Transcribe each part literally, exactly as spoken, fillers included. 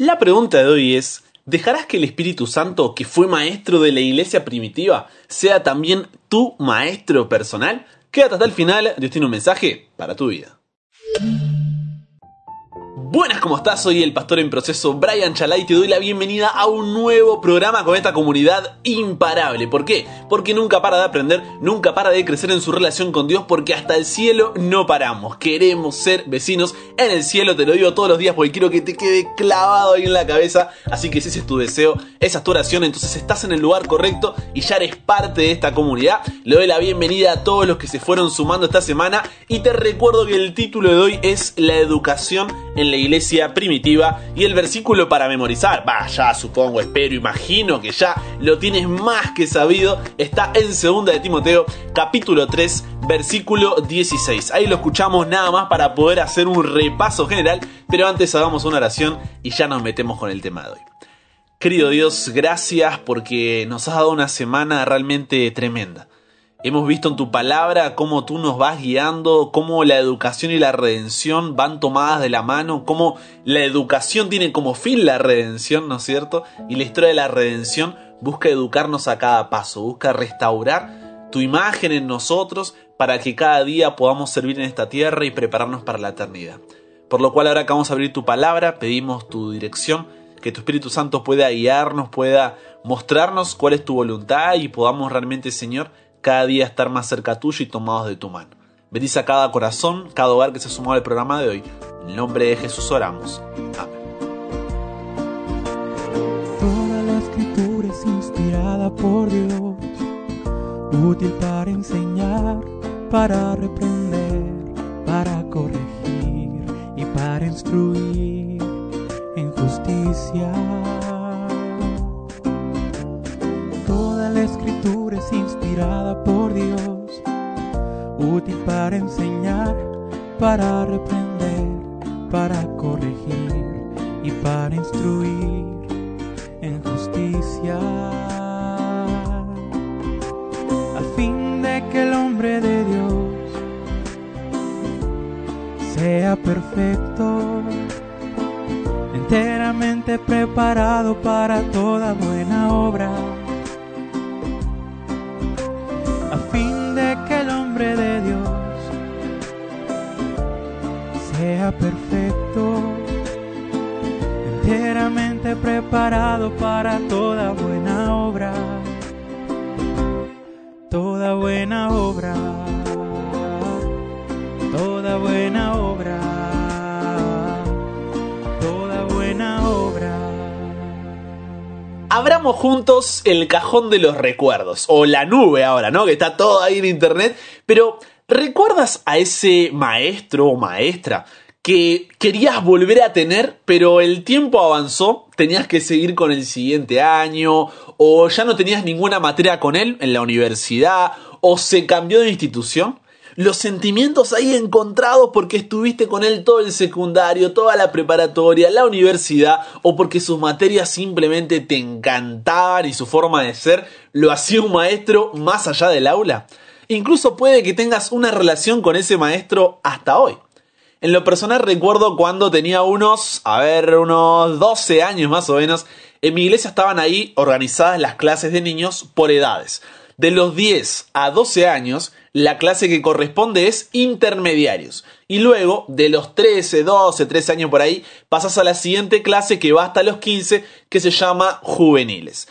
La pregunta de hoy es, ¿dejarás que el Espíritu Santo, que fue maestro de la iglesia primitiva, sea también tu maestro personal? Quédate hasta el final, Dios tiene un mensaje para tu vida. Buenas, ¿cómo estás? Soy el pastor en proceso Brian Chalá y te doy la bienvenida a un nuevo programa con esta comunidad imparable. ¿Por qué? Porque nunca para de aprender, nunca para de crecer en su relación con Dios, porque hasta el cielo no paramos. Queremos ser vecinos en el cielo, te lo digo todos los días porque quiero que te quede clavado ahí en la cabeza. Así que si ese es tu deseo, esa es tu oración, entonces estás en el lugar correcto y ya eres parte de esta comunidad. Le doy la bienvenida a todos los que se fueron sumando esta semana y te recuerdo que el título de hoy es La educación en la iglesia primitiva y el versículo para memorizar, vaya, supongo, espero, imagino que ya lo tienes más que sabido, está en segunda de Timoteo, capítulo tres, versículo dieciséis. Ahí lo escuchamos nada más para poder hacer un repaso general, pero antes hagamos una oración y ya nos metemos con el tema de hoy. Querido Dios, gracias porque nos has dado una semana realmente tremenda. Hemos visto en tu palabra cómo tú nos vas guiando, cómo la educación y la redención van tomadas de la mano, cómo la educación tiene como fin la redención, ¿no es cierto? Y la historia de la redención busca educarnos a cada paso, busca restaurar tu imagen en nosotros para que cada día podamos servir en esta tierra y prepararnos para la eternidad. Por lo cual ahora que vamos a abrir tu palabra, pedimos tu dirección, que tu Espíritu Santo pueda guiarnos, pueda mostrarnos cuál es tu voluntad y podamos realmente, Señor, cada día estar más cerca tuyo y tomados de tu mano. Bendice a cada corazón, cada hogar que se ha sumado al programa de hoy. En el nombre de Jesús oramos. Amén. Toda la escritura es inspirada por Dios, útil para enseñar, para reprender, para corregir y para instruir en justicia. Toda la escritura es inspirada por Dios, útil para enseñar, para reprender, para corregir y para instruir en justicia, al fin de que el hombre de Dios sea perfecto, enteramente preparado para toda buena obra. Perfecto, enteramente preparado para toda buena obra, toda buena obra, toda buena obra, toda buena obra. Abramos juntos el cajón de los recuerdos, o la nube ahora, ¿no? Que está todo ahí en internet, pero ¿recuerdas a ese maestro o maestra que querías volver a tener, pero el tiempo avanzó, tenías que seguir con el siguiente año, o ya no tenías ninguna materia con él en la universidad, o se cambió de institución? Los sentimientos ahí encontrados porque estuviste con él todo el secundario, toda la preparatoria, la universidad, o porque sus materias simplemente te encantaban y su forma de ser lo hacía un maestro más allá del aula. Incluso puede que tengas una relación con ese maestro hasta hoy. En lo personal recuerdo cuando tenía unos, a ver, unos doce años más o menos, en mi iglesia estaban ahí organizadas las clases de niños por edades. De los diez a doce años, la clase que corresponde es intermediarios. Y luego, de los trece, doce, trece años por ahí, pasas a la siguiente clase que va hasta los quince, que se llama juveniles.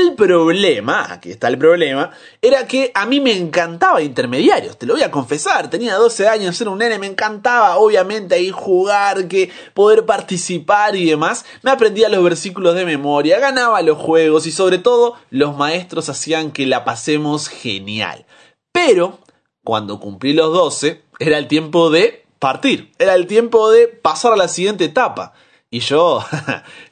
El problema, aquí está el problema, era que a mí me encantaba intermediarios, te lo voy a confesar, tenía doce años, era un nene, me encantaba obviamente ahí jugar, que poder participar y demás, me aprendía los versículos de memoria, ganaba los juegos y sobre todo los maestros hacían que la pasemos genial. Pero cuando cumplí los doce era el tiempo de partir, era el tiempo de pasar a la siguiente etapa. Y yo,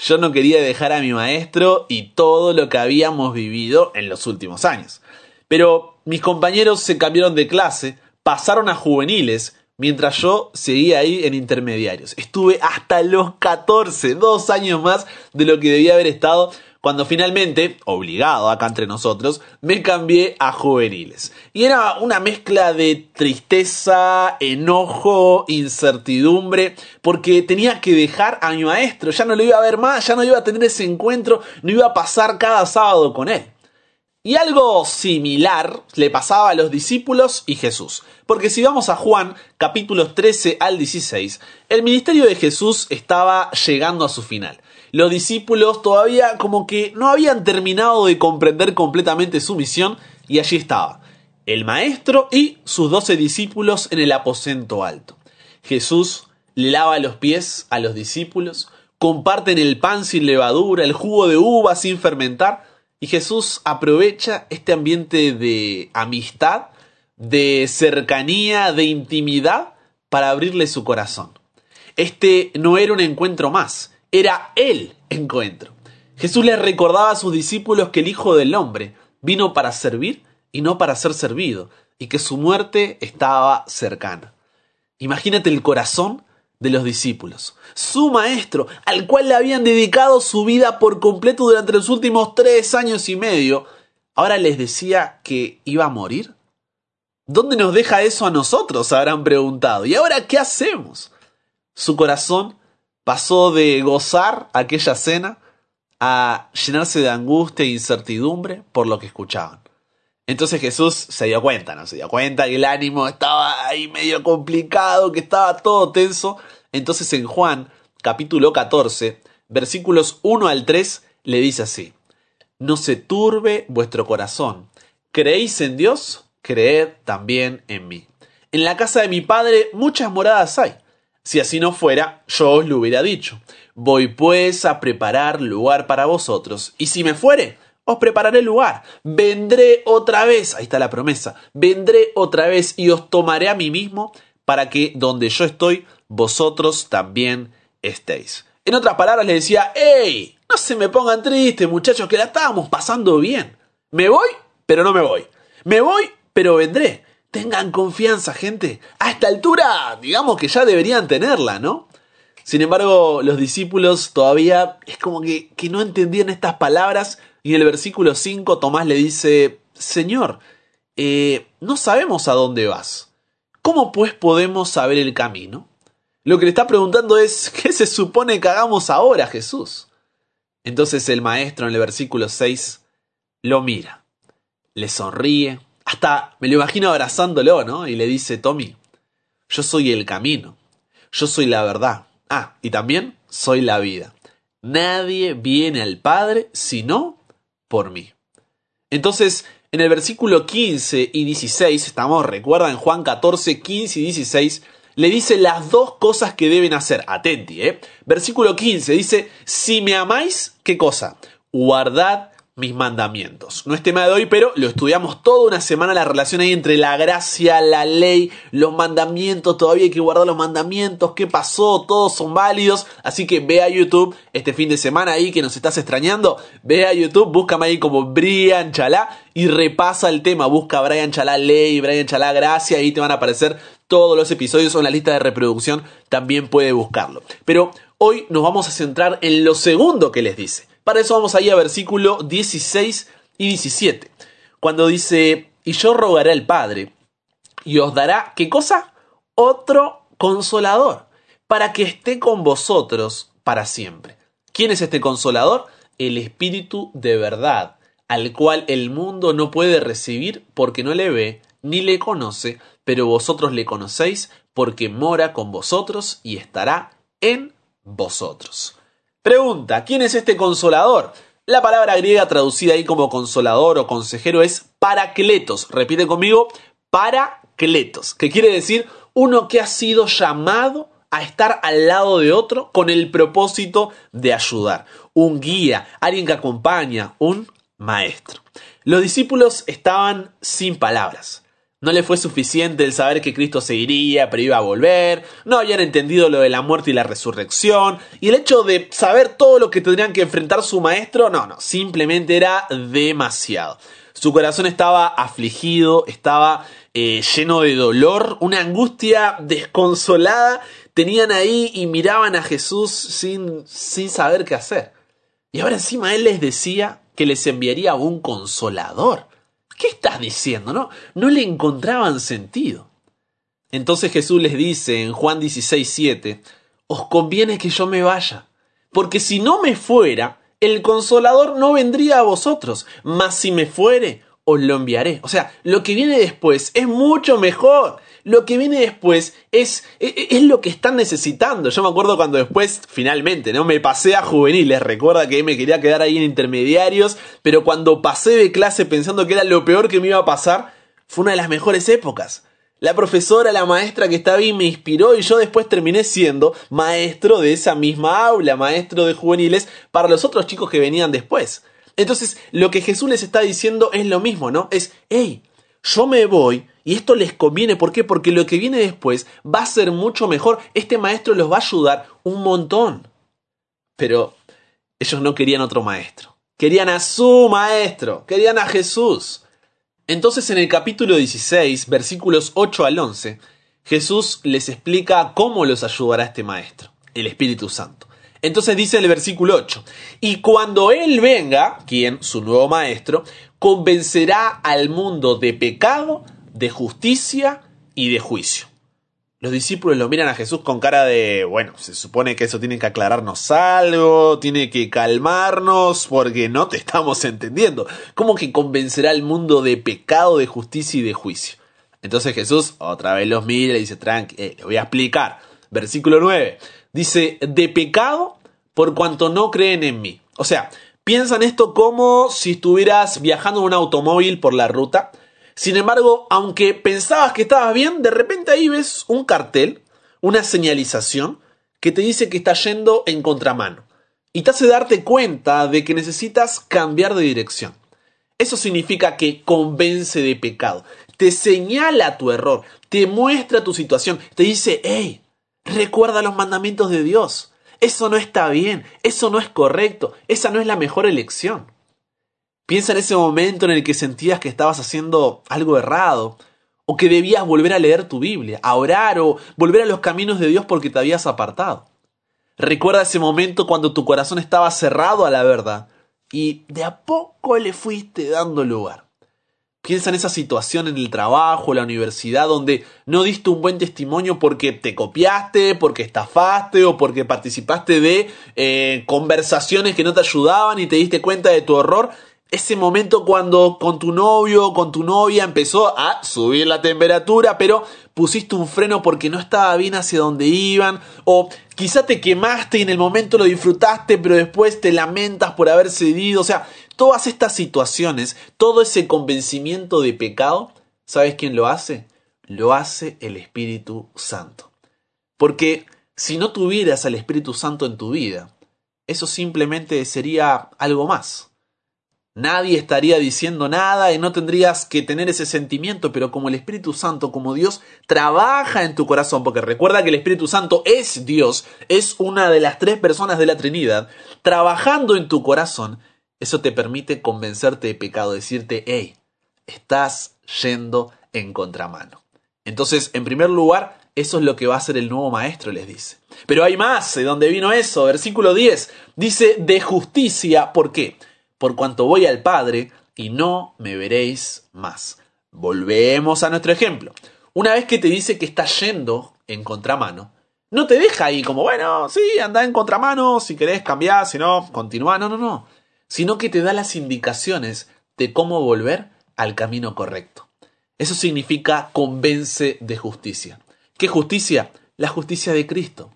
yo no quería dejar a mi maestro y todo lo que habíamos vivido en los últimos años. Pero mis compañeros se cambiaron de clase, pasaron a juveniles, mientras yo seguía ahí en intermediarios. Estuve hasta los catorce, dos años más de lo que debía haber estado cuando finalmente, obligado acá entre nosotros, me cambié a juveniles. Y era una mezcla de tristeza, enojo, incertidumbre, porque tenía que dejar a mi maestro, ya no lo iba a ver más, ya no iba a tener ese encuentro, no iba a pasar cada sábado con él. Y algo similar le pasaba a los discípulos y Jesús. Porque si vamos a Juan, capítulos trece al dieciséis, el ministerio de Jesús estaba llegando a su final. Los discípulos todavía como que no habían terminado de comprender completamente su misión, y allí estaba el maestro y sus doce discípulos en el aposento alto. Jesús le lava los pies a los discípulos, comparten el pan sin levadura, el jugo de uva sin fermentar. Y Jesús aprovecha este ambiente de amistad, de cercanía, de intimidad, para abrirle su corazón. Este no era un encuentro más, era el encuentro. Jesús les recordaba a sus discípulos que el Hijo del Hombre vino para servir y no para ser servido, y que su muerte estaba cercana. Imagínate el corazón de los discípulos, su maestro, al cual le habían dedicado su vida por completo durante los últimos tres años y medio, ahora les decía que iba a morir. ¿Dónde nos deja eso a nosotros?, habrán preguntado. ¿Y ahora qué hacemos? Su corazón pasó de gozar aquella cena a llenarse de angustia e incertidumbre por lo que escuchaban. Entonces Jesús se dio cuenta, ¿no? Se dio cuenta que el ánimo estaba ahí medio complicado, que estaba todo tenso. Entonces en Juan, capítulo catorce, versículos uno al tres, le dice así: No se turbe vuestro corazón. ¿Creéis en Dios? Creed también en mí. En la casa de mi Padre muchas moradas hay. Si así no fuera, yo os lo hubiera dicho. Voy pues a preparar lugar para vosotros. Y si me fuere, os prepararé el lugar, vendré otra vez, ahí está la promesa, vendré otra vez y os tomaré a mí mismo para que donde yo estoy, vosotros también estéis. En otras palabras les decía: ¡Ey! No se me pongan tristes, muchachos, que la estábamos pasando bien. Me voy, pero no me voy. Me voy, pero vendré. Tengan confianza, gente. A esta altura, digamos que ya deberían tenerla, ¿no? Sin embargo, los discípulos todavía es como que, que no entendían estas palabras. Y en el versículo cinco Tomás le dice: Señor, eh, no sabemos a dónde vas. ¿Cómo pues podemos saber el camino? Lo que le está preguntando es: ¿qué se supone que hagamos ahora, Jesús? Entonces el maestro en el versículo seis lo mira, le sonríe, hasta me lo imagino abrazándolo, ¿no? Y le dice: Tommy, yo soy el camino, yo soy la verdad. Ah, y también soy la vida. Nadie viene al Padre sino por mí. Entonces, en el versículo quince y dieciséis, estamos, recuerdan, Juan catorce, quince y dieciséis, le dice las dos cosas que deben hacer. Atenti, ¿eh? Versículo quince dice: Si me amáis, ¿qué cosa? Guardad mis mandamientos. No es tema de hoy, pero lo estudiamos toda una semana, la relación ahí entre la gracia, la ley, los mandamientos. Todavía hay que guardar los mandamientos. ¿Qué pasó? Todos son válidos. Así que ve a YouTube este fin de semana ahí que nos estás extrañando. Ve a YouTube, búscame ahí como Brian Chalá y repasa el tema. Busca Brian Chalá ley, Brian Chalá gracia. Ahí te van a aparecer todos los episodios o en la lista de reproducción. También puedes buscarlo. Pero hoy nos vamos a centrar en lo segundo que les dice. Para eso vamos ahí a versículo dieciséis y diecisiete, cuando dice: Y yo rogaré al Padre, y os dará, ¿qué cosa? Otro Consolador, para que esté con vosotros para siempre. ¿Quién es este Consolador? El Espíritu de verdad, al cual el mundo no puede recibir porque no le ve ni le conoce, pero vosotros le conocéis porque mora con vosotros y estará en vosotros. Pregunta: ¿quién es este Consolador? La palabra griega traducida ahí como consolador o consejero es Paracletos. Repite conmigo: Paracletos, que quiere decir uno que ha sido llamado a estar al lado de otro con el propósito de ayudar. Un guía, alguien que acompaña, un maestro. Los discípulos estaban sin palabras. No le fue suficiente el saber que Cristo se iría, pero iba a volver. No habían entendido lo de la muerte y la resurrección. Y el hecho de saber todo lo que tendrían que enfrentar su maestro, no, no, simplemente era demasiado. Su corazón estaba afligido, estaba eh, lleno de dolor, una angustia desconsolada. Tenían ahí y miraban a Jesús sin, sin saber qué hacer. Y ahora encima él les decía que les enviaría a un consolador. ¿Qué estás diciendo? No, no le encontraban sentido. Entonces Jesús les dice en Juan dieciséis, siete, os conviene que yo me vaya, porque si no me fuera, el Consolador no vendría a vosotros, mas si me fuere, os lo enviaré. O sea, lo que viene después es mucho mejor. Lo que viene después es, es, es lo que están necesitando. Yo me acuerdo cuando después, finalmente, ¿no? me pasé a juveniles. Recuerda que me quería quedar ahí en intermediarios, pero cuando pasé de clase pensando que era lo peor que me iba a pasar, fue una de las mejores épocas. La profesora, la maestra que estaba ahí me inspiró y yo después terminé siendo maestro de esa misma aula, maestro de juveniles para los otros chicos que venían después. Entonces, lo que Jesús les está diciendo es lo mismo, ¿no? Es, hey, yo me voy y esto les conviene. ¿Por qué? Porque lo que viene después va a ser mucho mejor. Este maestro los va a ayudar un montón. Pero ellos no querían otro maestro. Querían a su maestro. Querían a Jesús. Entonces en el capítulo dieciséis, versículos ocho al once, Jesús les explica cómo los ayudará este Maestro, el Espíritu Santo. Entonces dice el versículo ocho, y cuando Él venga, quien, su nuevo Maestro, convencerá al mundo de pecado, de justicia y de juicio. Los discípulos lo miran a Jesús con cara de, bueno, se supone que eso tiene que aclararnos algo, tiene que calmarnos porque no te estamos entendiendo. ¿Cómo que convencerá al mundo de pecado, de justicia y de juicio? Entonces Jesús otra vez los mira y le dice, tranqui, eh, le voy a explicar. Versículo nueve, dice, de pecado por cuanto no creen en mí. O sea, piensan esto como si estuvieras viajando en un automóvil por la ruta. Sin embargo, aunque pensabas que estabas bien, de repente ahí ves un cartel, una señalización que te dice que estás yendo en contramano y te hace darte cuenta de que necesitas cambiar de dirección. Eso significa que convence de pecado, te señala tu error, te muestra tu situación, te dice, hey, recuerda los mandamientos de Dios, eso no está bien, eso no es correcto, esa no es la mejor elección. Piensa en ese momento en el que sentías que estabas haciendo algo errado o que debías volver a leer tu Biblia, a orar o volver a los caminos de Dios porque te habías apartado. Recuerda ese momento cuando tu corazón estaba cerrado a la verdad y de a poco le fuiste dando lugar. Piensa en esa situación en el trabajo, la universidad, donde no diste un buen testimonio porque te copiaste, porque estafaste o porque participaste de eh, conversaciones que no te ayudaban y te diste cuenta de tu error. Ese momento cuando con tu novio o con tu novia empezó a subir la temperatura, pero pusiste un freno porque no estaba bien hacia donde iban. O quizá te quemaste y en el momento lo disfrutaste, pero después te lamentas por haber cedido. O sea, todas estas situaciones, todo ese convencimiento de pecado, ¿sabes quién lo hace? Lo hace el Espíritu Santo. Porque si no tuvieras al Espíritu Santo en tu vida, eso simplemente sería algo más. Nadie estaría diciendo nada y no tendrías que tener ese sentimiento, pero como el Espíritu Santo, como Dios, trabaja en tu corazón, porque recuerda que el Espíritu Santo es Dios, es una de las tres personas de la Trinidad, trabajando en tu corazón, eso te permite convencerte de pecado, decirte, hey, estás yendo en contramano. Entonces, en primer lugar, eso es lo que va a hacer el nuevo maestro, les dice. Pero hay más, ¿de dónde vino eso? Versículo diez, dice, de justicia, ¿por qué? Por cuanto voy al Padre y no me veréis más. Volvemos a nuestro ejemplo. Una vez que te dice que estás yendo en contramano, no te deja ahí como, bueno, sí, andá en contramano, si querés cambiar, si no, continúa. No, no, no. Sino que te da las indicaciones de cómo volver al camino correcto. Eso significa convence de justicia. ¿Qué justicia? La justicia de Cristo.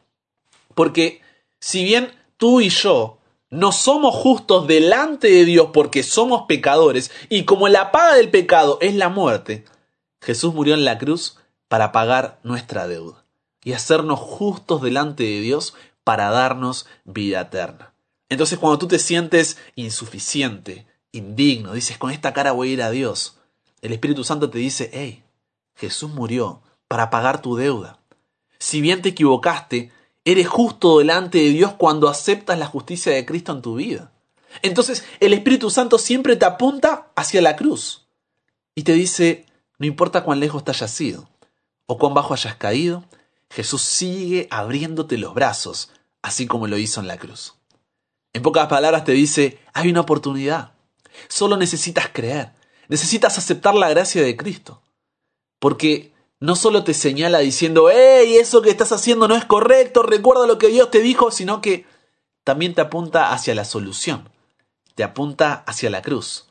Porque si bien tú y yo no somos justos delante de Dios porque somos pecadores y como la paga del pecado es la muerte, Jesús murió en la cruz para pagar nuestra deuda y hacernos justos delante de Dios para darnos vida eterna. Entonces cuando tú te sientes insuficiente, indigno, dices con esta cara voy a ir a Dios, el Espíritu Santo te dice, hey, Jesús murió para pagar tu deuda. Si bien te equivocaste, eres justo delante de Dios cuando aceptas la justicia de Cristo en tu vida. Entonces el Espíritu Santo siempre te apunta hacia la cruz. Y te dice, no importa cuán lejos te hayas ido o cuán bajo hayas caído, Jesús sigue abriéndote los brazos, así como lo hizo en la cruz. En pocas palabras te dice, hay una oportunidad. Solo necesitas creer. Necesitas aceptar la gracia de Cristo. Porque no solo te señala diciendo, ¡ey! Eso que estás haciendo no es correcto, recuerda lo que Dios te dijo, sino que también te apunta hacia la solución. Te apunta hacia la cruz.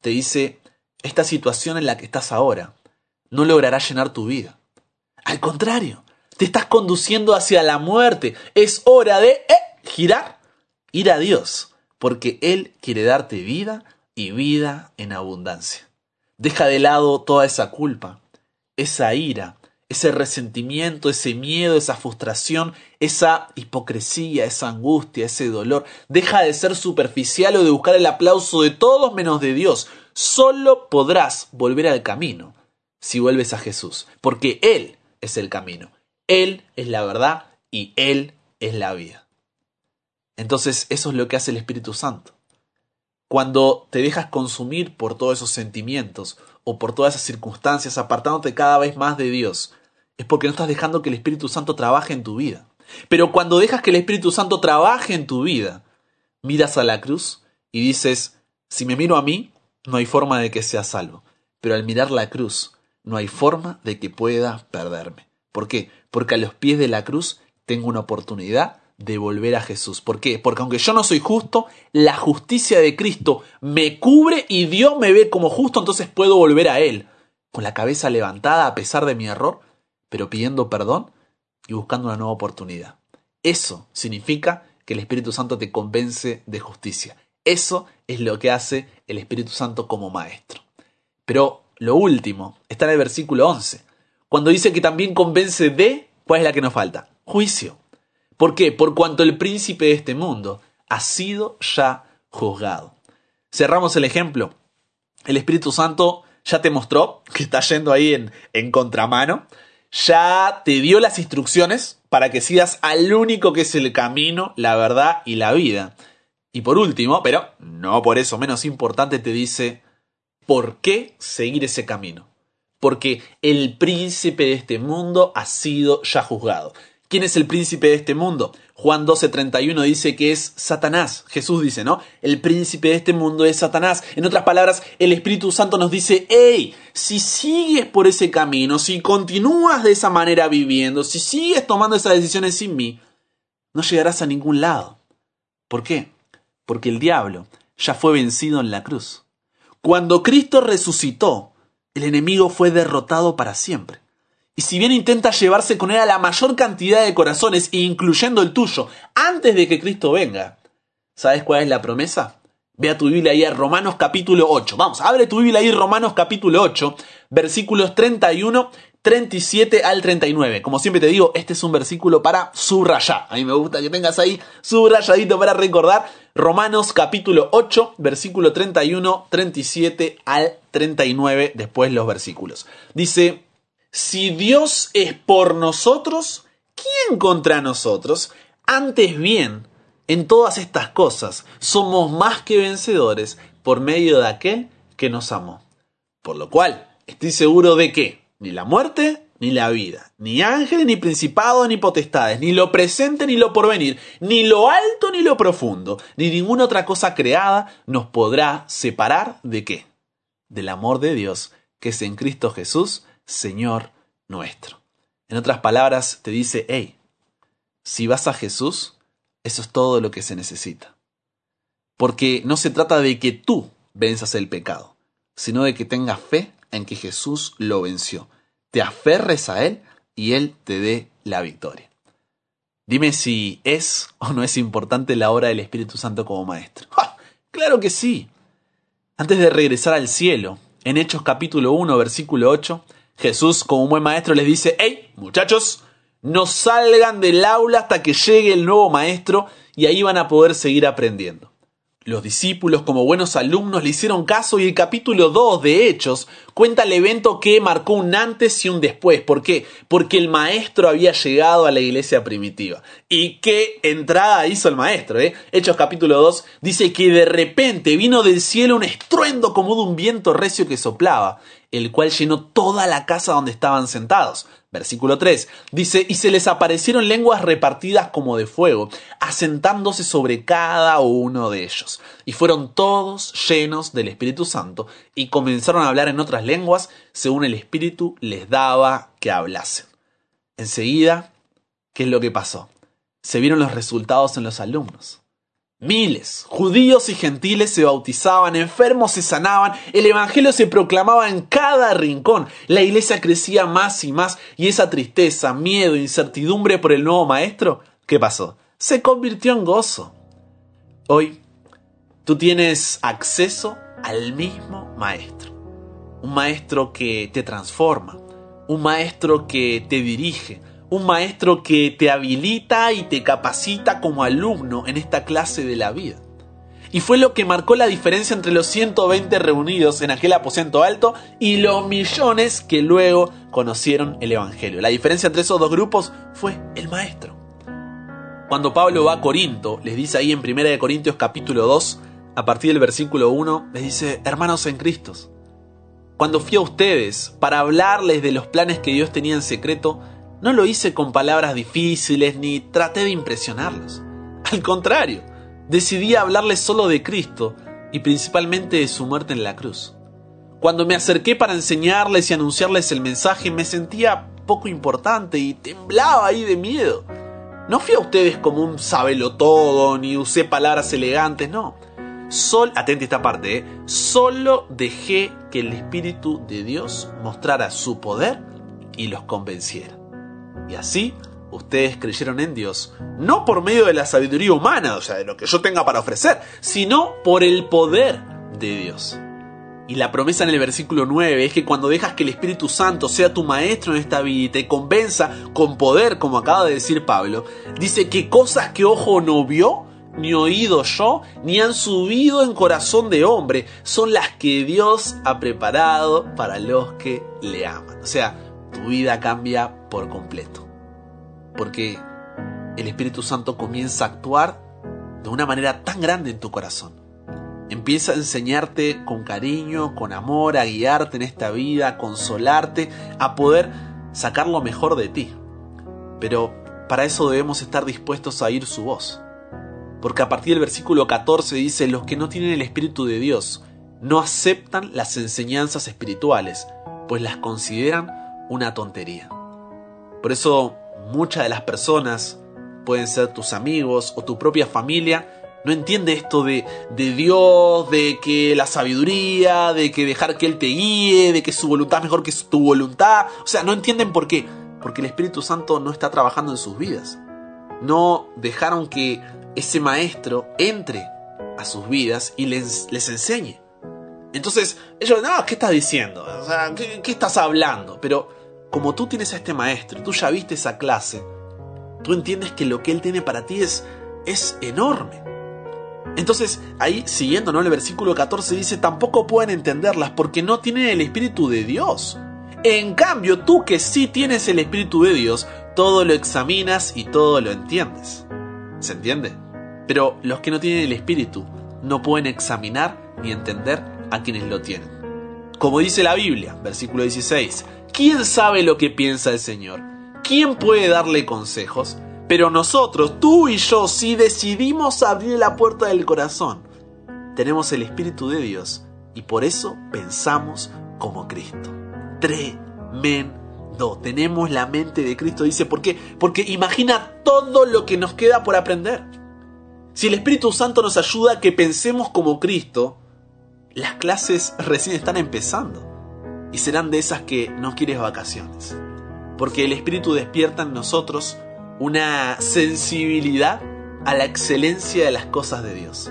Te dice, esta situación en la que estás ahora no logrará llenar tu vida. Al contrario, te estás conduciendo hacia la muerte. Es hora de eh, girar, ir a Dios, porque Él quiere darte vida y vida en abundancia. Deja de lado toda esa culpa, esa ira, ese resentimiento, ese miedo, esa frustración, esa hipocresía, esa angustia, ese dolor. Deja de ser superficial o de buscar el aplauso de todos menos de Dios. Solo podrás volver al camino si vuelves a Jesús, porque Él es el camino, Él es la verdad y Él es la vida. Entonces eso es lo que hace el Espíritu Santo. Cuando te dejas consumir por todos esos sentimientos o por todas esas circunstancias, apartándote cada vez más de Dios, es porque no estás dejando que el Espíritu Santo trabaje en tu vida. Pero cuando dejas que el Espíritu Santo trabaje en tu vida, miras a la cruz y dices, si me miro a mí, no hay forma de que sea salvo. Pero al mirar la cruz, no hay forma de que pueda perderme. ¿Por qué? Porque a los pies de la cruz tengo una oportunidad de volver a Jesús. ¿Por qué? Porque aunque yo no soy justo, la justicia de Cristo me cubre y Dios me ve como justo, entonces puedo volver a Él, con la cabeza levantada a pesar de mi error, pero pidiendo perdón y buscando una nueva oportunidad. Eso significa que el Espíritu Santo te convence de justicia. Eso es lo que hace el Espíritu Santo como maestro. Pero lo último está en el versículo once, cuando dice que también convence de, ¿cuál es la que nos falta? Juicio. ¿Por qué? Por cuanto el príncipe de este mundo ha sido ya juzgado. Cerramos el ejemplo. El Espíritu Santo ya te mostró que está yendo ahí en, en contramano. Ya te dio las instrucciones para que sigas al único que es el camino, la verdad y la vida. Y por último, pero no por eso menos importante, te dice ¿por qué seguir ese camino? Porque el príncipe de este mundo ha sido ya juzgado. ¿Quién es el príncipe de este mundo? Juan doce treinta y uno dice que es Satanás. Jesús dice, ¿no? El príncipe de este mundo es Satanás. En otras palabras, el Espíritu Santo nos dice, hey, si sigues por ese camino, si continúas de esa manera viviendo, si sigues tomando esas decisiones sin mí, no llegarás a ningún lado. ¿Por qué? Porque el diablo ya fue vencido en la cruz. Cuando Cristo resucitó, el enemigo fue derrotado para siempre. Y si bien intenta llevarse con él a la mayor cantidad de corazones, incluyendo el tuyo, antes de que Cristo venga, ¿sabes cuál es la promesa? Ve a tu Biblia ahí a Romanos capítulo ocho. Vamos, abre tu Biblia ahí, Romanos capítulo ocho, versículos treinta y uno, treinta y siete al treinta y nueve. Como siempre te digo, este es un versículo para subrayar. A mí me gusta que tengas ahí subrayadito para recordar. Romanos capítulo ocho, versículo treinta y uno, treinta y siete al treinta y nueve, después los versículos. Dice: si Dios es por nosotros, ¿quién contra nosotros? Antes bien, en todas estas cosas, somos más que vencedores por medio de aquel que nos amó. Por lo cual, estoy seguro de que ni la muerte, ni la vida, ni ángeles, ni principados, ni potestades, ni lo presente, ni lo porvenir, ni lo alto, ni lo profundo, ni ninguna otra cosa creada nos podrá separar ¿de qué? Del amor de Dios, que es en Cristo Jesús, Señor nuestro. En otras palabras, te dice, hey, si vas a Jesús, eso es todo lo que se necesita. Porque no se trata de que tú venzas el pecado, sino de que tengas fe en que Jesús lo venció. Te aferres a Él y Él te dé la victoria. Dime si es o no es importante la obra del Espíritu Santo como maestro. ¡Ja! ¡Claro que sí! Antes de regresar al cielo, en Hechos capítulo uno, versículo ocho, Jesús, como un buen maestro, les dice, hey, muchachos, no salgan del aula hasta que llegue el nuevo maestro y ahí van a poder seguir aprendiendo. Los discípulos, como buenos alumnos, le hicieron caso y el capítulo dos de Hechos cuenta el evento que marcó un antes y un después. ¿Por qué? Porque el maestro había llegado a la iglesia primitiva. ¿Y qué entrada hizo el maestro? ¿Eh? Hechos capítulo dos dice que de repente vino del cielo un estruendo como de un viento recio que soplaba, el cual llenó toda la casa donde estaban sentados. Versículo tres dice, y se les aparecieron lenguas repartidas como de fuego, asentándose sobre cada uno de ellos. Y fueron todos llenos del Espíritu Santo y comenzaron a hablar en otras lenguas según el Espíritu les daba que hablasen. Enseguida, ¿qué es lo que pasó? Se vieron los resultados en los alumnos. Miles, judíos y gentiles, se bautizaban, enfermos se sanaban, el evangelio se proclamaba en cada rincón, la iglesia crecía más y más, y esa tristeza, miedo, incertidumbre por el nuevo maestro, ¿qué pasó? Se convirtió en gozo. Hoy, tú tienes acceso al mismo maestro, un maestro que te transforma, un maestro que te dirige, un maestro que te habilita y te capacita como alumno en esta clase de la vida. Y fue lo que marcó la diferencia entre los ciento veinte reunidos en aquel aposento alto y los millones que luego conocieron el evangelio. La diferencia entre esos dos grupos fue el maestro. Cuando Pablo va a Corinto, les dice ahí en primera Corintios capítulo dos, a partir del versículo uno, les dice: hermanos en Cristo, cuando fui a ustedes para hablarles de los planes que Dios tenía en secreto, no lo hice con palabras difíciles ni traté de impresionarlos. Al contrario, decidí hablarles solo de Cristo y principalmente de su muerte en la cruz. Cuando me acerqué para enseñarles y anunciarles el mensaje, me sentía poco importante y temblaba ahí de miedo. No fui a ustedes como un sabelotodo ni usé palabras elegantes, no. Sol, atente esta parte, eh. Solo dejé que el Espíritu de Dios mostrara su poder y los convenciera. Y así, ustedes creyeron en Dios, no por medio de la sabiduría humana, o sea, de lo que yo tenga para ofrecer, sino por el poder de Dios. Y la promesa en el versículo nueve es que cuando dejas que el Espíritu Santo sea tu maestro en esta vida y te convenza con poder, como acaba de decir Pablo, dice que cosas que ojo no vio, ni oído yo, ni han subido en corazón de hombre, son las que Dios ha preparado para los que le aman. O sea, tu vida cambia por completo, porque el Espíritu Santo comienza a actuar de una manera tan grande en tu corazón. Empieza a enseñarte con cariño, con amor, a guiarte en esta vida, a consolarte, a poder sacar lo mejor de ti. Pero para eso debemos estar dispuestos a oír su voz, porque a partir del versículo catorce dice: los que no tienen el Espíritu de Dios no aceptan las enseñanzas espirituales, pues las consideran una tontería. Por eso muchas de las personas, pueden ser tus amigos o tu propia familia, no entiende esto de, de Dios, de que la sabiduría, de que dejar que Él te guíe, de que su voluntad es mejor que tu voluntad. O sea, no entienden por qué. Porque el Espíritu Santo no está trabajando en sus vidas. No dejaron que ese maestro entre a sus vidas y les, les enseñe. Entonces ellos, no, ¿qué estás diciendo? O sea, ¿qué, qué estás hablando? Pero como tú tienes a este maestro, tú ya viste esa clase, tú entiendes que lo que él tiene para ti es, es enorme. Entonces, ahí, siguiendo, ¿no?, el versículo catorce dice: tampoco pueden entenderlas porque no tienen el Espíritu de Dios. En cambio, tú que sí tienes el Espíritu de Dios, todo lo examinas y todo lo entiendes. ¿Se entiende? Pero los que no tienen el Espíritu no pueden examinar ni entender a quienes lo tienen. Como dice la Biblia, versículo dieciséis, ¿quién sabe lo que piensa el Señor? ¿Quién puede darle consejos? Pero nosotros, tú y yo, si decidimos abrir la puerta del corazón, tenemos el Espíritu de Dios y por eso pensamos como Cristo. Tremendo. Tenemos la mente de Cristo, dice. ¿Por qué? Porque imagina todo lo que nos queda por aprender. Si el Espíritu Santo nos ayuda a que pensemos como Cristo, las clases recién están empezando. Y serán de esas que no quieres vacaciones. Porque el Espíritu despierta en nosotros una sensibilidad a la excelencia de las cosas de Dios.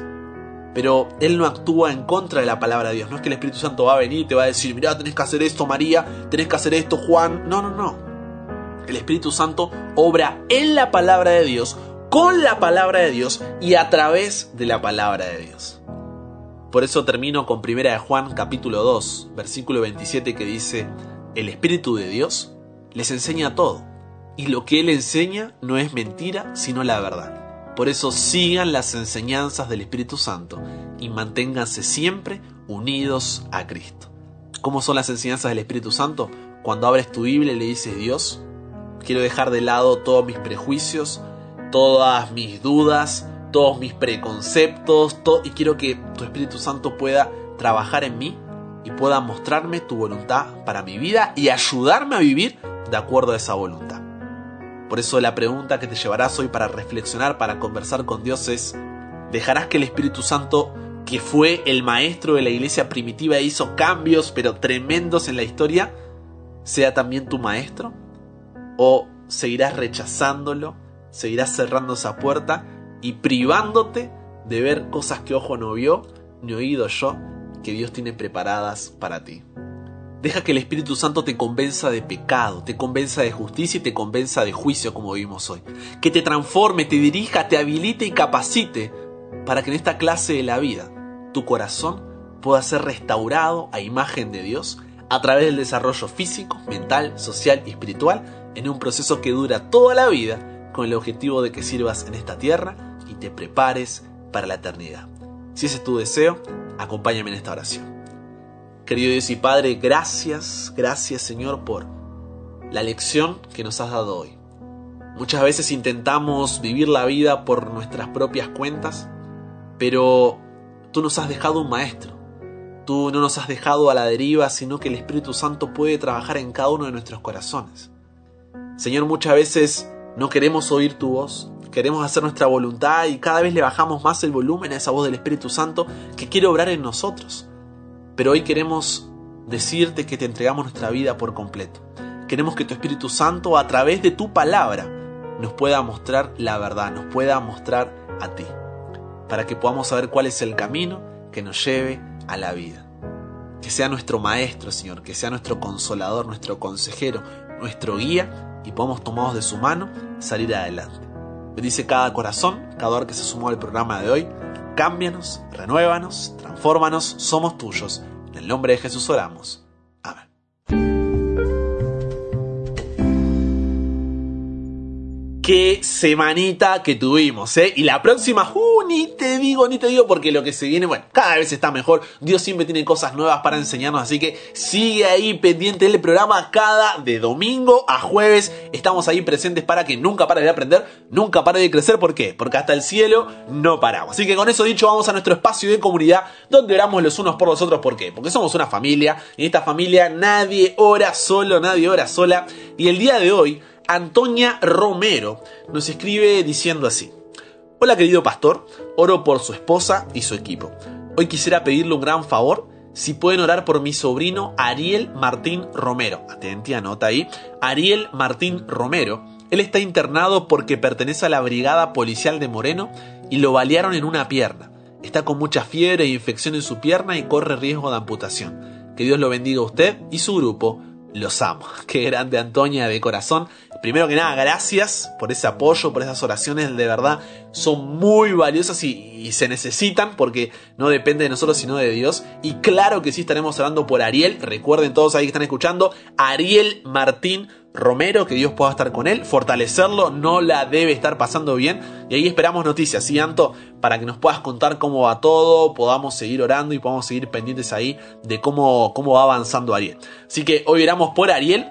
Pero Él no actúa en contra de la palabra de Dios. No es que el Espíritu Santo va a venir y te va a decir: mirá, tenés que hacer esto, María, tenés que hacer esto, Juan. No, no, no. El Espíritu Santo obra en la palabra de Dios, con la palabra de Dios y a través de la palabra de Dios. Por eso termino con Primera de Juan capítulo dos, versículo veintisiete, que dice: el Espíritu de Dios les enseña todo, y lo que Él enseña no es mentira, sino la verdad. Por eso sigan las enseñanzas del Espíritu Santo y manténganse siempre unidos a Cristo. ¿Cómo son las enseñanzas del Espíritu Santo? Cuando abres tu Biblia y le dices: Dios, quiero dejar de lado todos mis prejuicios, todas mis dudas, todos mis preconceptos, todo, y quiero que tu Espíritu Santo pueda trabajar en mí y pueda mostrarme tu voluntad para mi vida y ayudarme a vivir de acuerdo a esa voluntad. Por eso la pregunta que te llevarás hoy para reflexionar, para conversar con Dios es: ¿dejarás que el Espíritu Santo, que fue el maestro de la iglesia primitiva e hizo cambios pero tremendos en la historia, sea también tu maestro? ¿O seguirás rechazándolo, seguirás cerrando esa puerta y privándote de ver cosas que ojo no vio, ni oído yo, que Dios tiene preparadas para ti? Deja que el Espíritu Santo te convenza de pecado, te convenza de justicia y te convenza de juicio, como vimos hoy. Que te transforme, te dirija, te habilite y capacite para que en esta clase de la vida tu corazón pueda ser restaurado a imagen de Dios a través del desarrollo físico, mental, social y espiritual, en un proceso que dura toda la vida, con el objetivo de que sirvas en esta tierra y te prepares para la eternidad. Si ese es tu deseo, acompáñame en esta oración. Querido Dios y Padre, gracias, gracias Señor por la lección que nos has dado hoy. Muchas veces intentamos vivir la vida por nuestras propias cuentas, pero tú nos has dejado un maestro. Tú no nos has dejado a la deriva, sino que el Espíritu Santo puede trabajar en cada uno de nuestros corazones. Señor, muchas veces no queremos oír tu voz, queremos hacer nuestra voluntad y cada vez le bajamos más el volumen a esa voz del Espíritu Santo que quiere obrar en nosotros. Pero hoy queremos decirte que te entregamos nuestra vida por completo. Queremos que tu Espíritu Santo, a través de tu palabra, nos pueda mostrar la verdad, nos pueda mostrar a ti, para que podamos saber cuál es el camino que nos lleve a la vida. Que sea nuestro maestro, Señor, que sea nuestro consolador, nuestro consejero, nuestro guía, y podamos, tomados de su mano, salir adelante. Bendice cada corazón, cada hogar que se sumó al programa de hoy. Cámbianos, renuévanos, transfórmanos, somos tuyos. En el nombre de Jesús oramos. Amén. Qué semanita que tuvimos, ¿eh? Y la próxima, uh, ni te digo, ni te digo, porque lo que se viene, bueno, cada vez está mejor. Dios siempre tiene cosas nuevas para enseñarnos, así que sigue ahí pendiente del programa. Cada de domingo a jueves estamos ahí presentes para que nunca pare de aprender, nunca pare de crecer. ¿Por qué? Porque hasta el cielo no paramos. Así que con eso dicho, vamos a nuestro espacio de comunidad, donde oramos los unos por los otros. ¿Por qué? Porque somos una familia, y en esta familia nadie ora solo, nadie ora sola. Y el día de hoy, Antonia Romero nos escribe diciendo así: hola querido pastor, oro por su esposa y su equipo. Hoy quisiera pedirle un gran favor, si pueden orar por mi sobrino Ariel Martín Romero. Atenti, anota ahí. Ariel Martín Romero. Él está internado porque pertenece a la brigada policial de Moreno y lo balearon en una pierna. Está con mucha fiebre e infección en su pierna y corre riesgo de amputación. Que Dios lo bendiga a usted y su grupo. Los amo. Qué grande, Antonia, de corazón. Primero que nada, gracias por ese apoyo, por esas oraciones, de verdad son muy valiosas y, y se necesitan, porque no depende de nosotros sino de Dios. Y claro que sí, estaremos orando por Ariel. Recuerden todos ahí que están escuchando, Ariel Martín Romero, que Dios pueda estar con él, fortalecerlo, no la debe estar pasando bien. Y ahí esperamos noticias, ¿sí, Anto? Para que nos puedas contar cómo va todo, podamos seguir orando y podamos seguir pendientes ahí de cómo, cómo va avanzando Ariel. Así que hoy oramos por Ariel.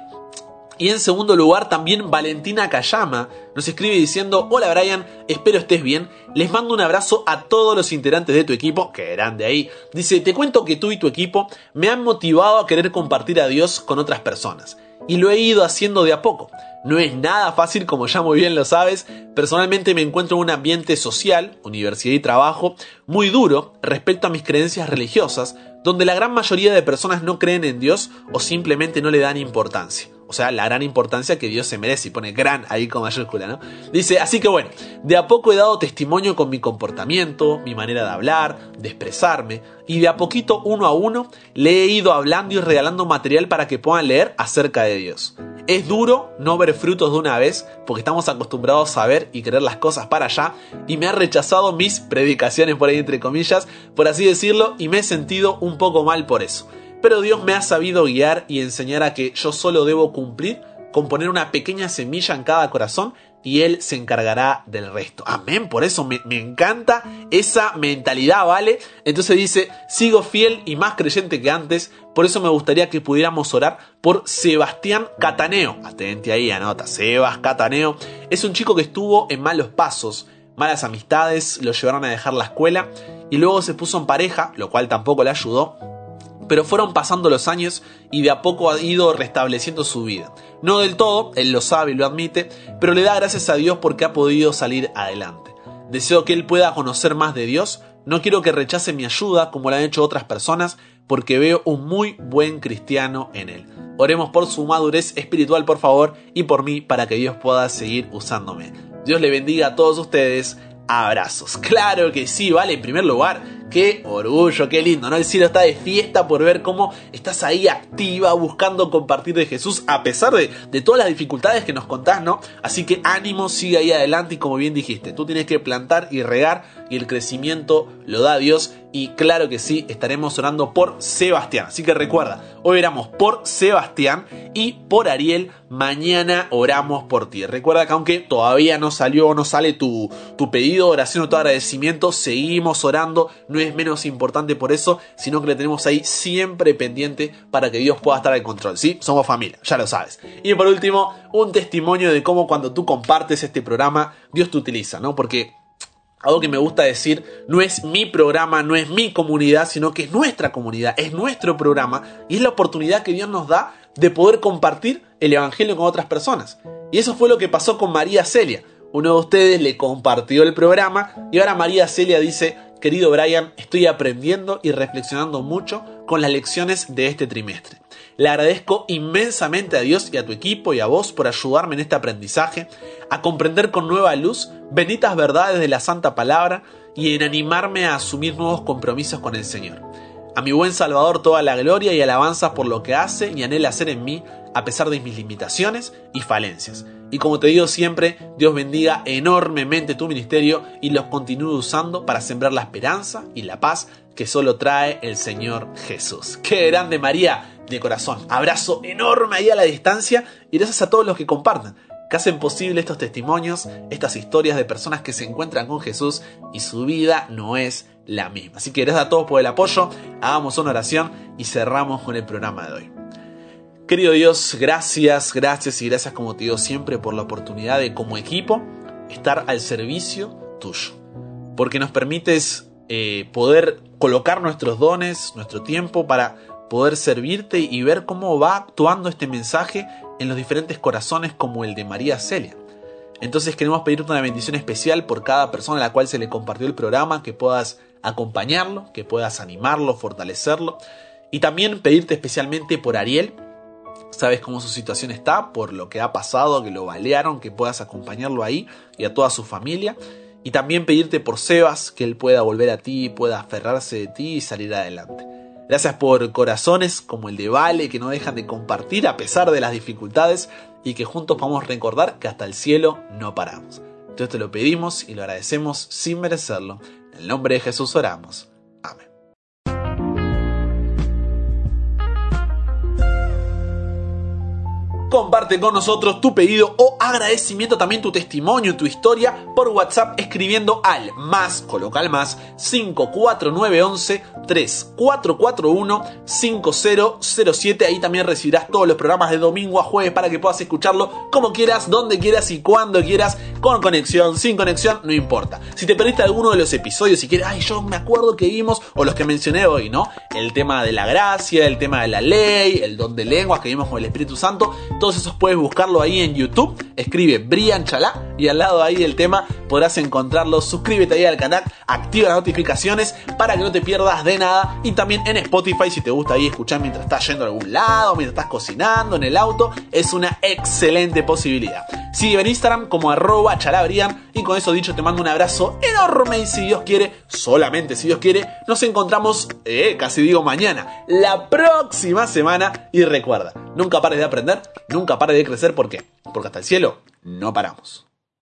Y en segundo lugar, también Valentina Cayama nos escribe diciendo: hola Brian, espero estés bien. Les mando un abrazo a todos los integrantes de tu equipo. Qué grande ahí. Dice: te cuento que tú y tu equipo me han motivado a querer compartir a Dios con otras personas. Y lo he ido haciendo de a poco. No es nada fácil, como ya muy bien lo sabes. Personalmente me encuentro en un ambiente social, universidad y trabajo, muy duro respecto a mis creencias religiosas, donde la gran mayoría de personas no creen en Dios o simplemente no le dan importancia. O sea, la gran importancia que Dios se merece, y pone gran ahí con mayúscula, ¿no? Dice: así que bueno, de a poco he dado testimonio con mi comportamiento, mi manera de hablar, de expresarme, y de a poquito, uno a uno, le he ido hablando y regalando material para que puedan leer acerca de Dios. Es duro no ver frutos de una vez, porque estamos acostumbrados a ver y querer las cosas para allá, y me ha rechazado mis predicaciones, por ahí entre comillas, por así decirlo, y me he sentido un poco mal por eso. Pero Dios me ha sabido guiar y enseñar a que yo solo debo cumplir con poner una pequeña semilla en cada corazón, y Él se encargará del resto. Amén, por eso me, me encanta esa mentalidad, ¿vale? Entonces dice, sigo fiel y más creyente que antes, por eso me gustaría que pudiéramos orar por Sebastián Cataneo. Atente ahí, anota, Sebas Cataneo. Es un chico que estuvo en malos pasos, malas amistades, lo llevaron a dejar la escuela y luego se puso en pareja, lo cual tampoco le ayudó. Pero fueron pasando los años y de a poco ha ido restableciendo su vida. No del todo, él lo sabe y lo admite, pero le da gracias a Dios porque ha podido salir adelante. Deseo que él pueda conocer más de Dios, no quiero que rechace mi ayuda como lo han hecho otras personas, porque veo un muy buen cristiano en él. Oremos por su madurez espiritual, por favor, y por mí, para que Dios pueda seguir usándome. Dios le bendiga a todos ustedes. Abrazos. Claro que sí, vale, en primer lugar, qué orgullo, qué lindo, ¿no? El cielo está de fiesta por ver cómo estás ahí activa, buscando compartir de Jesús, a pesar de, de todas las dificultades que nos contás, ¿no? Así que ánimo, sigue ahí adelante y como bien dijiste, tú tienes que plantar y regar y el crecimiento lo da Dios. Y claro que sí, estaremos orando por Sebastián. Así que recuerda, hoy oramos por Sebastián y por Ariel. Mañana oramos por ti. Recuerda que aunque todavía no salió o no sale tu, tu pedido de oración o tu agradecimiento, seguimos orando. No es menos importante por eso, sino que le tenemos ahí siempre pendiente para que Dios pueda estar al control, ¿sí? Somos familia, ya lo sabes. Y por último, un testimonio de cómo cuando tú compartes este programa, Dios te utiliza, ¿no? Porque algo que me gusta decir, no es mi programa, no es mi comunidad, sino que es nuestra comunidad, es nuestro programa y es la oportunidad que Dios nos da de poder compartir el evangelio con otras personas. Y eso fue lo que pasó con María Celia. Uno de ustedes le compartió el programa y ahora María Celia dice, querido Brian, estoy aprendiendo y reflexionando mucho con las lecciones de este trimestre. Le agradezco inmensamente a Dios y a tu equipo y a vos por ayudarme en este aprendizaje, a comprender con nueva luz benditas verdades de la Santa Palabra y en animarme a asumir nuevos compromisos con el Señor. A mi buen Salvador toda la gloria y alabanza por lo que hace y anhela hacer en mí a pesar de mis limitaciones y falencias. Y como te digo siempre, Dios bendiga enormemente tu ministerio y los continúe usando para sembrar la esperanza y la paz que solo trae el Señor Jesús. ¡Qué grande María! De corazón, abrazo enorme ahí a la distancia y gracias a todos los que compartan, que hacen posible estos testimonios, estas historias de personas que se encuentran con Jesús y su vida no es la misma. Así que gracias a todos por el apoyo, hagamos una oración y cerramos con el programa de hoy. Querido Dios, gracias, gracias y gracias como te digo siempre por la oportunidad de como equipo estar al servicio tuyo, porque nos permites eh, poder colocar nuestros dones, nuestro tiempo para poder servirte y ver cómo va actuando este mensaje en los diferentes corazones como el de María Celia. Entonces queremos pedirte una bendición especial por cada persona a la cual se le compartió el programa, que puedas acompañarlo, que puedas animarlo, fortalecerlo y también pedirte especialmente por Ariel. Sabes cómo su situación está, por lo que ha pasado, que lo balearon, que puedas acompañarlo ahí y a toda su familia. Y también pedirte por Sebas, que él pueda volver a ti, pueda aferrarse de ti y salir adelante. Gracias por corazones como el de Vale, que no dejan de compartir a pesar de las dificultades y que juntos podamos recordar que hasta el cielo no paramos. Entonces te lo pedimos y lo agradecemos sin merecerlo. En el nombre de Jesús oramos. Amén. Comparte con nosotros tu pedido o agradecimiento, también tu testimonio, tu historia por WhatsApp escribiendo al más, coloca al más, cinco cuatro nueve uno uno tres cuatro cuatro uno cinco cero cero siete. Ahí también recibirás todos los programas de domingo a jueves para que puedas escucharlo como quieras, donde quieras y cuando quieras, con conexión, sin conexión, no importa. Si te perdiste alguno de los episodios, si quieres, ay, yo me acuerdo que vimos, o los que mencioné hoy, ¿no? El tema de la gracia, el tema de la ley, el don de lenguas que vimos con el Espíritu Santo. Todos esos puedes buscarlo ahí en YouTube. Escribe Brian Chalá y al lado ahí del tema podrás encontrarlo. Suscríbete ahí al canal, activa las notificaciones para que no te pierdas de nada, y también en Spotify si te gusta ahí escuchar mientras estás yendo a algún lado, mientras estás cocinando, en el auto, es una excelente posibilidad. Sígueme en Instagram como arroba chalabrian, y con eso dicho te mando un abrazo enorme, y si Dios quiere, solamente si Dios quiere, nos encontramos, eh, casi digo mañana, la próxima semana, y recuerda, nunca pares de aprender, nunca pares de crecer, ¿por qué? Porque hasta el cielo no paramos.